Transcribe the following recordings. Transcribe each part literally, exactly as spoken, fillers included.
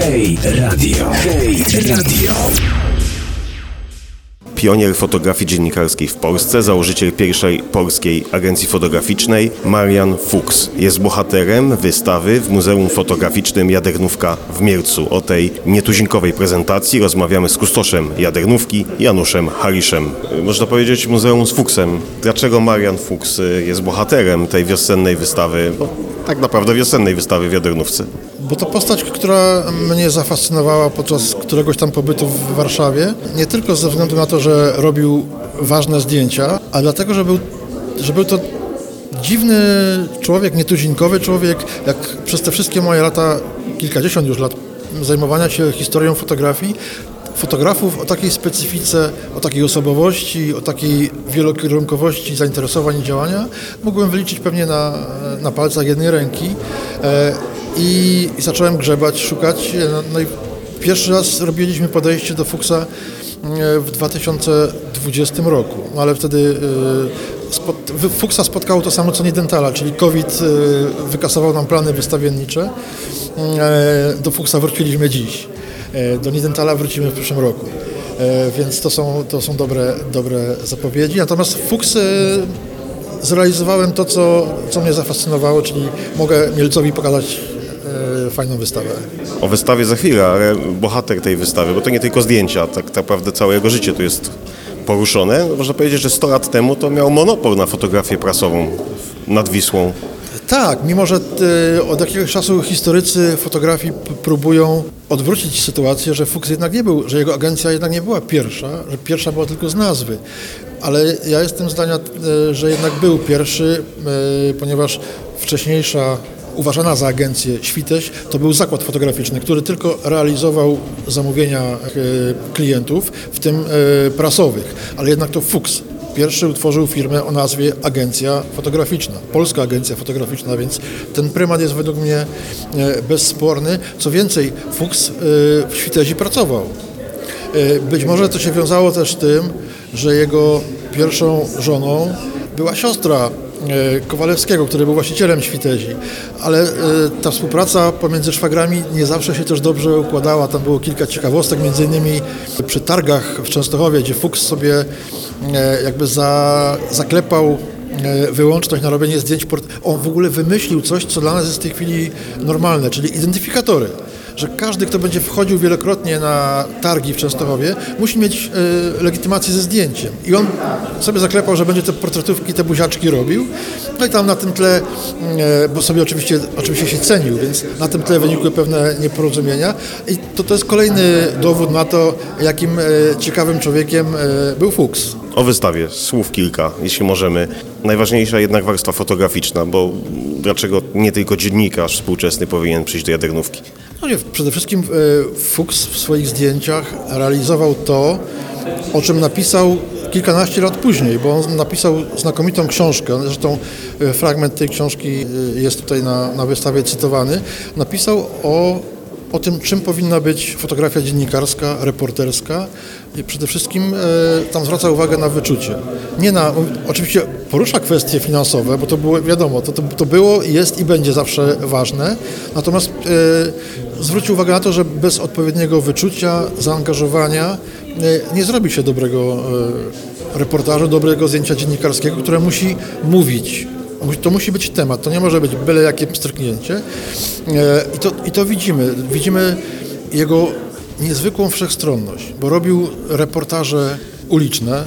Hej Radio! Hej Radio! Pionier fotografii dziennikarskiej w Polsce, założyciel pierwszej Polskiej Agencji Fotograficznej Marian Fuks jest bohaterem wystawy w Muzeum Fotograficznym Jadernówka w Mielcu. O tej nietuzinkowej prezentacji rozmawiamy z kustoszem Jadernówki Januszem Haliszem. Można powiedzieć muzeum z Fuksem. Dlaczego Marian Fuks jest bohaterem tej wiosennej wystawy, bo tak naprawdę wiosennej wystawy w Jadernówce? Bo to postać, która mnie zafascynowała podczas któregoś tam pobytu w Warszawie, nie tylko ze względu na to, że robił ważne zdjęcia, a dlatego, że był, że był to dziwny człowiek, nietuzinkowy człowiek. Jak przez te wszystkie moje lata, kilkadziesiąt już lat zajmowania się historią fotografii, fotografów o takiej specyfice, o takiej osobowości, o takiej wielokierunkowości zainteresowań i działania mógłbym wyliczyć pewnie na, na palcach jednej ręki. I, i zacząłem grzebać, szukać. No, no i pierwszy raz robiliśmy podejście do Fuksa w dwa tysiące dwudziestym roku, ale wtedy y, spod, Fuksa spotkało to samo co Niedenthala, czyli COVID y, wykasował nam plany wystawiennicze. Y, do Fuksa wróciliśmy dziś, y, do Niedenthala wrócimy w przyszłym roku, y, więc to są, to są dobre, dobre zapowiedzi. Natomiast Fuks... Y, Zrealizowałem to, co, co mnie zafascynowało, czyli mogę Mielcowi pokazać e, fajną wystawę. O wystawie za chwilę, ale bohater tej wystawy, bo to nie tylko zdjęcia, tak naprawdę całe jego życie tu jest poruszone. Można powiedzieć, że sto lat temu to miał monopol na fotografię prasową nad Wisłą. Tak, mimo że od jakiegoś czasu historycy fotografii próbują odwrócić sytuację, że Fuks jednak nie był, że jego agencja jednak nie była pierwsza, że pierwsza była tylko z nazwy. Ale ja jestem zdania, że jednak był pierwszy, ponieważ wcześniejsza, uważana za agencję Świteś, to był zakład fotograficzny, który tylko realizował zamówienia klientów, w tym prasowych, ale jednak to Fuks pierwszy utworzył firmę o nazwie Agencja Fotograficzna, Polska Agencja Fotograficzna, więc ten prymat jest według mnie bezsporny. Co więcej, Fuks w Świtezie pracował. Być może to się wiązało też z tym, że jego pierwszą żoną była siostra Kowalewskiego, który był właścicielem Świtezi, ale ta współpraca pomiędzy szwagrami nie zawsze się też dobrze układała. Tam było kilka ciekawostek, między innymi przy targach w Częstochowie, gdzie Fuks sobie jakby za, zaklepał wyłączność na robienie zdjęć. On w ogóle wymyślił coś, co dla nas jest w tej chwili normalne, czyli identyfikatory. Że każdy, kto będzie wchodził wielokrotnie na targi w Częstochowie, musi mieć y, legitymację ze zdjęciem. I on sobie zaklepał, że będzie te portretówki, te buziaczki robił. No i tam na tym tle, y, bo sobie oczywiście, oczywiście się cenił, więc na tym tle wynikły pewne nieporozumienia. I to, to jest kolejny dowód na to, jakim y, ciekawym człowiekiem y, był Fuks. O wystawie słów kilka, jeśli możemy. Najważniejsza jednak warstwa fotograficzna, bo dlaczego nie tylko dziennikarz współczesny powinien przyjść do Jadernówki? No nie, przede wszystkim Fuks w swoich zdjęciach realizował to, o czym napisał kilkanaście lat później, bo on napisał znakomitą książkę, zresztą fragment tej książki jest tutaj na, na wystawie cytowany, napisał o o tym, czym powinna być fotografia dziennikarska, reporterska i przede wszystkim y, tam zwraca uwagę na wyczucie. Nie na, oczywiście porusza kwestie finansowe, bo to było, wiadomo, to, to, to było, jest i będzie zawsze ważne, natomiast y, zwrócił uwagę na to, że bez odpowiedniego wyczucia, zaangażowania y, nie zrobi się dobrego y, reportażu, dobrego zdjęcia dziennikarskiego, które musi mówić. To musi być temat, to nie może być byle jakie pstryknięcie. I to, i to widzimy. Widzimy jego niezwykłą wszechstronność, bo robił reportaże uliczne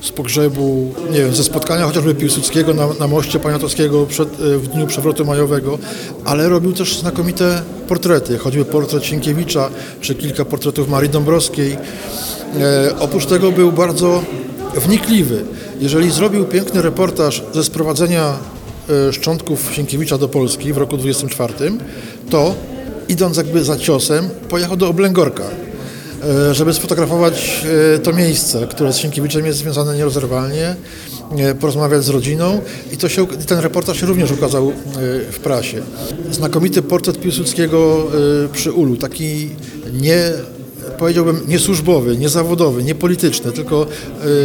z pogrzebu, nie wiem, ze spotkania chociażby Piłsudskiego na, na moście Poniatowskiego przed, w dniu przewrotu majowego, ale robił też znakomite portrety, choćby portret Sienkiewicza, czy kilka portretów Marii Dąbrowskiej. Oprócz tego był bardzo wnikliwy. Jeżeli zrobił piękny reportaż ze sprowadzenia szczątków Sienkiewicza do Polski w roku dwudziestym czwartym, to idąc jakby za ciosem, pojechał do Oblęgorka, żeby sfotografować to miejsce, które z Sienkiewiczem jest związane nierozerwalnie, porozmawiać z rodziną i to się, ten reportaż się również ukazał w prasie. Znakomity portret Piłsudskiego przy ulu, taki nie... powiedziałbym niesłużbowy, niezawodowy, niepolityczny, tylko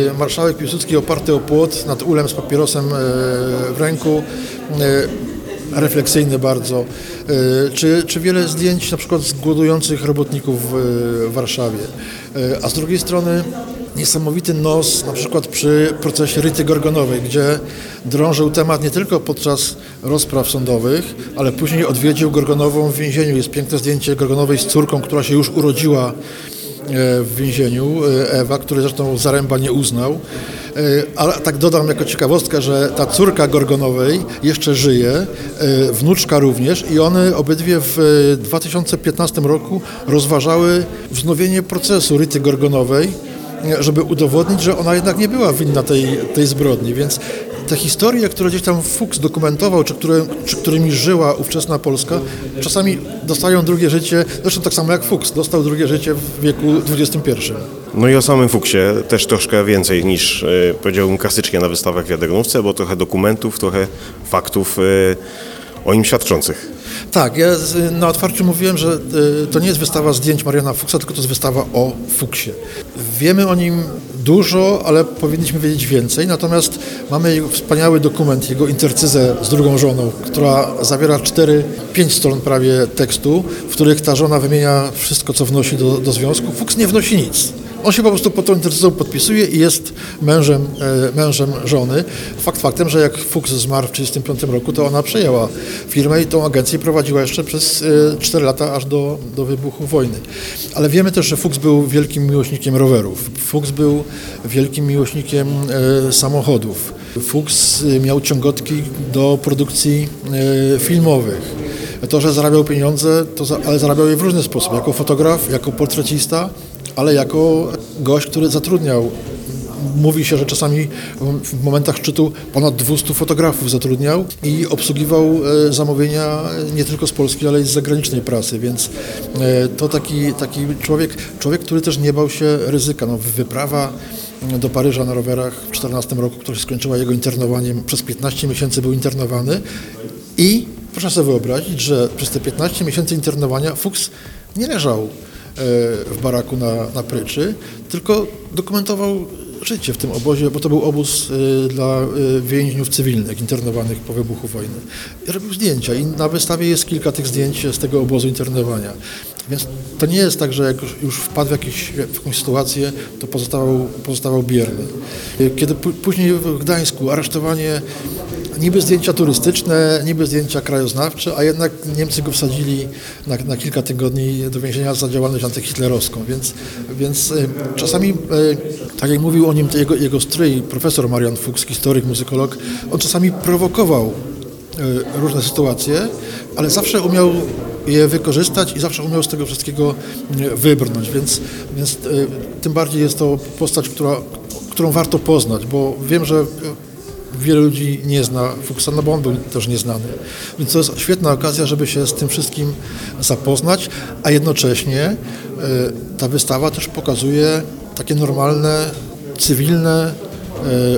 y, marszałek Piłsudski oparty o płot nad ulem z papierosem y, w ręku, y, refleksyjny bardzo. Czy, czy wiele zdjęć na przykład z głodujących robotników w Warszawie. A z drugiej strony niesamowity nos na przykład przy procesie Ryty Gorgonowej, gdzie drążył temat nie tylko podczas rozpraw sądowych, ale później odwiedził Gorgonową w więzieniu. Jest piękne zdjęcie Gorgonowej z córką, która się już urodziła w więzieniu, Ewa, który zresztą Zaręba nie uznał. Ale tak dodam jako ciekawostkę, że ta córka Gorgonowej jeszcze żyje, wnuczka również, i one obydwie w dwa tysiące piętnastym roku rozważały wznowienie procesu Ryty Gorgonowej, żeby udowodnić, że ona jednak nie była winna tej, tej zbrodni, więc te historie, które gdzieś tam Fuks dokumentował, czy, które, czy którymi żyła ówczesna Polska, czasami dostają drugie życie, zresztą tak samo jak Fuks dostał drugie życie w wieku dwudziestym pierwszym. No i o samym Fuksie też troszkę więcej niż, powiedziałbym, klasycznie na wystawach w Jadernówce, bo trochę dokumentów, trochę faktów o nim świadczących. Tak, ja na otwarciu mówiłem, że to nie jest wystawa zdjęć Mariana Fuksa, tylko to jest wystawa o Fuksie. Wiemy o nim dużo, ale powinniśmy wiedzieć więcej, natomiast mamy jego wspaniały dokument, jego intercyzę z drugą żoną, która zawiera cztery, pięć stron prawie tekstu, w których ta żona wymienia wszystko, co wnosi do, do związku. Fuks nie wnosi nic. On się po prostu pod tą intercyzą podpisuje i jest mężem, mężem żony. Fakt faktem, że jak Fuks zmarł w tysiąc dziewięćset trzydziestym piątym roku, to ona przejęła firmę i tą agencję prowadziła jeszcze przez cztery lata, aż do, do wybuchu wojny. Ale wiemy też, że Fuks był wielkim miłośnikiem rowerów. Fuks był wielkim miłośnikiem samochodów. Fuks miał ciągotki do produkcji filmowych. To, że zarabiał pieniądze, to za, ale zarabiał je w różny sposób. Jako fotograf, jako portrecista, ale jako gość, który zatrudniał. Mówi się, że czasami w momentach szczytu ponad dwustu fotografów zatrudniał i obsługiwał zamówienia nie tylko z Polski, ale i z zagranicznej prasy, więc to taki, taki człowiek, człowiek, który też nie bał się ryzyka. No, wyprawa do Paryża na rowerach w czternastym roku, która się skończyła jego internowaniem, przez piętnaście miesięcy był internowany i proszę sobie wyobrazić, że przez te piętnaście miesięcy internowania Fuks nie leżał w baraku na, na pryczy, tylko dokumentował życie w tym obozie, bo to był obóz dla więźniów cywilnych internowanych po wybuchu wojny. Robił zdjęcia i na wystawie jest kilka tych zdjęć z tego obozu internowania. Więc to nie jest tak, że jak już wpadł w, jakiś, w jakąś sytuację, to pozostawał, pozostawał bierny. Kiedy p- później w Gdańsku aresztowanie, niby zdjęcia turystyczne, niby zdjęcia krajoznawcze, a jednak Niemcy go wsadzili na, na kilka tygodni do więzienia za działalność antyhitlerowską. Więc, więc czasami, tak jak mówił o nim jego, jego stryj, profesor Marian Fuks, historyk, muzykolog, on czasami prowokował różne sytuacje, ale zawsze umiał je wykorzystać i zawsze umiał z tego wszystkiego wybrnąć, więc, więc tym bardziej jest to postać, która, którą warto poznać, bo wiem, że wiele ludzi nie zna Fuksa, no bo on był też nieznany. Więc to jest świetna okazja, żeby się z tym wszystkim zapoznać, a jednocześnie ta wystawa też pokazuje takie normalne, cywilne,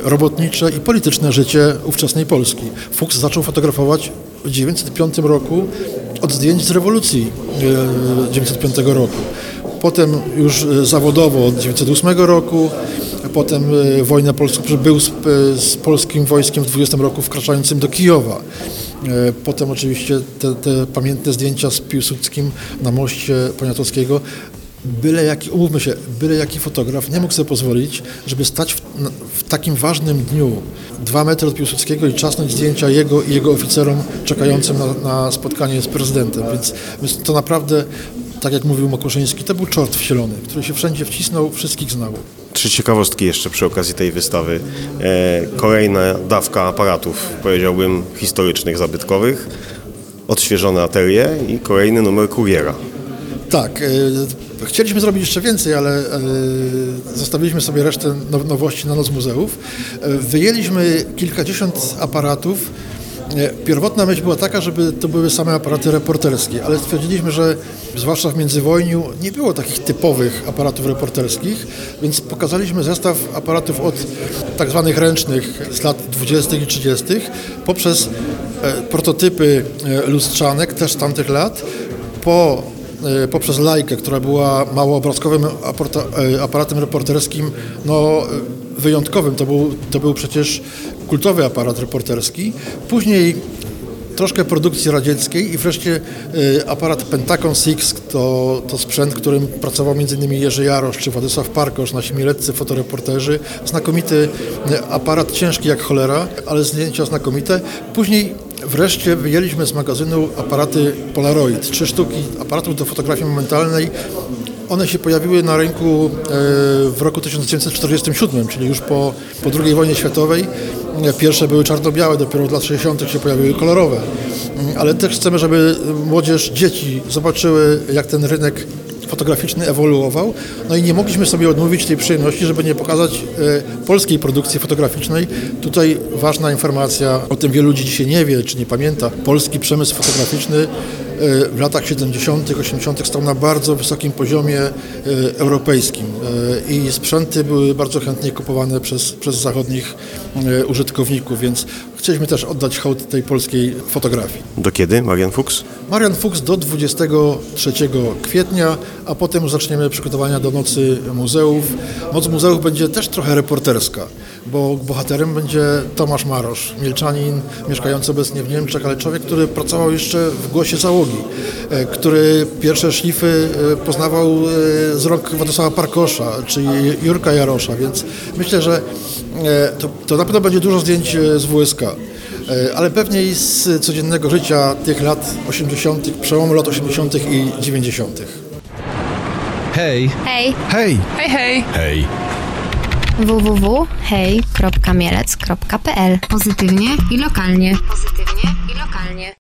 robotnicze i polityczne życie ówczesnej Polski. Fuks zaczął fotografować w tysiąc dziewięćset piątym roku od zdjęć z rewolucji tysiąc dziewięćset piątego roku. Potem już zawodowo od tysiąc dziewięćset ósmego roku, potem wojnę polską, był z, z polskim wojskiem w dwudziestym roku wkraczającym do Kijowa. Potem oczywiście te, te pamiętne zdjęcia z Piłsudskim na moście Poniatowskiego. Byle jaki, umówmy się, byle jaki fotograf nie mógł sobie pozwolić, żeby stać w, w takim ważnym dniu dwa metry od Piłsudskiego i czasnąć zdjęcia jego i jego oficerom czekającym na, na spotkanie z prezydentem. Więc, więc to naprawdę, tak jak mówił Makuszyński, to był czort wcielony, który się wszędzie wcisnął, wszystkich znał. Trzy ciekawostki jeszcze przy okazji tej wystawy. E, kolejna dawka aparatów, powiedziałbym, historycznych, zabytkowych, odświeżone atelier i kolejny numer kuriera. Tak, e, chcieliśmy zrobić jeszcze więcej, ale e, zostawiliśmy sobie resztę now- nowości na Noc Muzeów. E, wyjęliśmy kilkadziesiąt aparatów. E, pierwotna myśl była taka, żeby to były same aparaty reporterskie, ale stwierdziliśmy, że zwłaszcza w międzywojniu nie było takich typowych aparatów reporterskich, więc pokazaliśmy zestaw aparatów od tak zwanych ręcznych z lat dwudziestych i trzydziestych poprzez e, prototypy e, lustrzanek też z tamtych lat, po poprzez lajkę, która była małoobrazkowym aparatem reporterskim, no wyjątkowym, to był, to był przecież kultowy aparat reporterski. Później troszkę produkcji radzieckiej i wreszcie aparat Pentacon Six to, to sprzęt, którym pracował między innymi Jerzy Jarosz czy Władysław Parkosz, nasi mieleccy fotoreporterzy. Znakomity aparat, ciężki jak cholera, ale zdjęcia znakomite. Później wreszcie wyjęliśmy z magazynu aparaty Polaroid, trzy sztuki aparatów do fotografii momentalnej. One się pojawiły na rynku w roku tysiąc dziewięćset czterdziestym siódmym, czyli już po, po drugiej wojnie światowej. Pierwsze były czarno-białe, dopiero w lat sześćdziesiątych się pojawiły kolorowe. Ale też chcemy, żeby młodzież, dzieci zobaczyły, jak ten rynek fotograficzny ewoluował. No i nie mogliśmy sobie odmówić tej przyjemności, żeby nie pokazać polskiej produkcji fotograficznej. Tutaj ważna informacja, o tym wielu ludzi dzisiaj nie wie, czy nie pamięta. Polski przemysł fotograficzny w latach siedemdziesiątych, osiemdziesiątych stał na bardzo wysokim poziomie europejskim i sprzęty były bardzo chętnie kupowane przez, przez zachodnich użytkowników, więc chcieliśmy też oddać hołd tej polskiej fotografii. Do kiedy Marian Fuks? Marian Fuks do dwudziestego trzeciego kwietnia, a potem zaczniemy przygotowania do Nocy Muzeów. Noc Muzeów będzie też trochę reporterska, bo bohaterem będzie Tomasz Marosz, mielczanin, mieszkający obecnie w Niemczech, ale człowiek, który pracował jeszcze w Głosie Załogi, który pierwsze szlify poznawał z rąk Władysława Parkosza, czy Jurka Jarosza, więc myślę, że to, to na pewno będzie dużo zdjęć z W S K. Ale pewnie i z codziennego życia tych lat osiemdziesiątych, przełomu lat osiemdziesiątych i dziewięćdziesiątych. Hej! Hej! Hej! Hej! Hej! Hej! w w w kropka hej kropka mielec kropka p l Pozytywnie i lokalnie. Pozytywnie i lokalnie.